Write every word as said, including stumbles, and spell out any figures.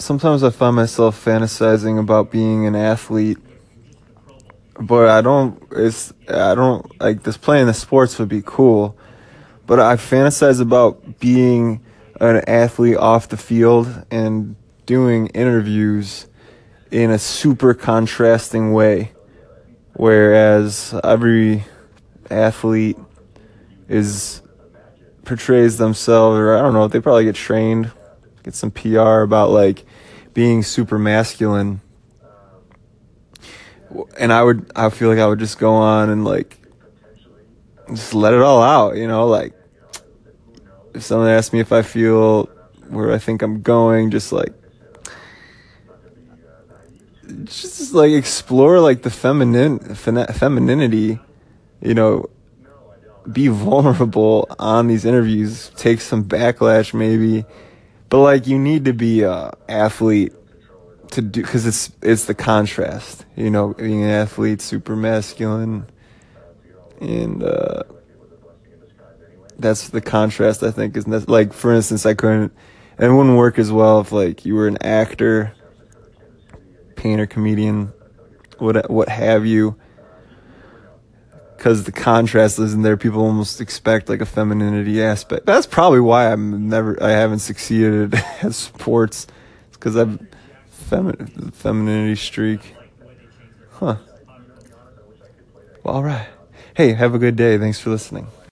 sometimes I find myself fantasizing about being an athlete, but I don't, it's, I don't, like, this playing the sports would be cool, but I fantasize about being an athlete off the field and doing interviews in a super contrasting way, whereas every athlete is portrays themselves, or I don't know, they probably get trained, get some P R about like being super masculine, and I would I feel like I would just go on and like just let it all out, you know, like if someone asks me if I feel where I think I'm going, just like just like explore like the feminine femininity, you know, be vulnerable on these interviews, take some backlash maybe, but like you need to be a athlete to do, because it's it's the contrast, you know, being an athlete, super masculine, and uh that's the contrast I think is ne- like for instance I couldn't, and it wouldn't work as well if like you were an actor, painter, comedian, what what have you, because the contrast isn't there. People almost expect like a femininity aspect. That's probably why I'm never I haven't succeeded at sports. It's because I've femi- femininity streak. Huh. Well, all right. Hey, have a good day. Thanks for listening.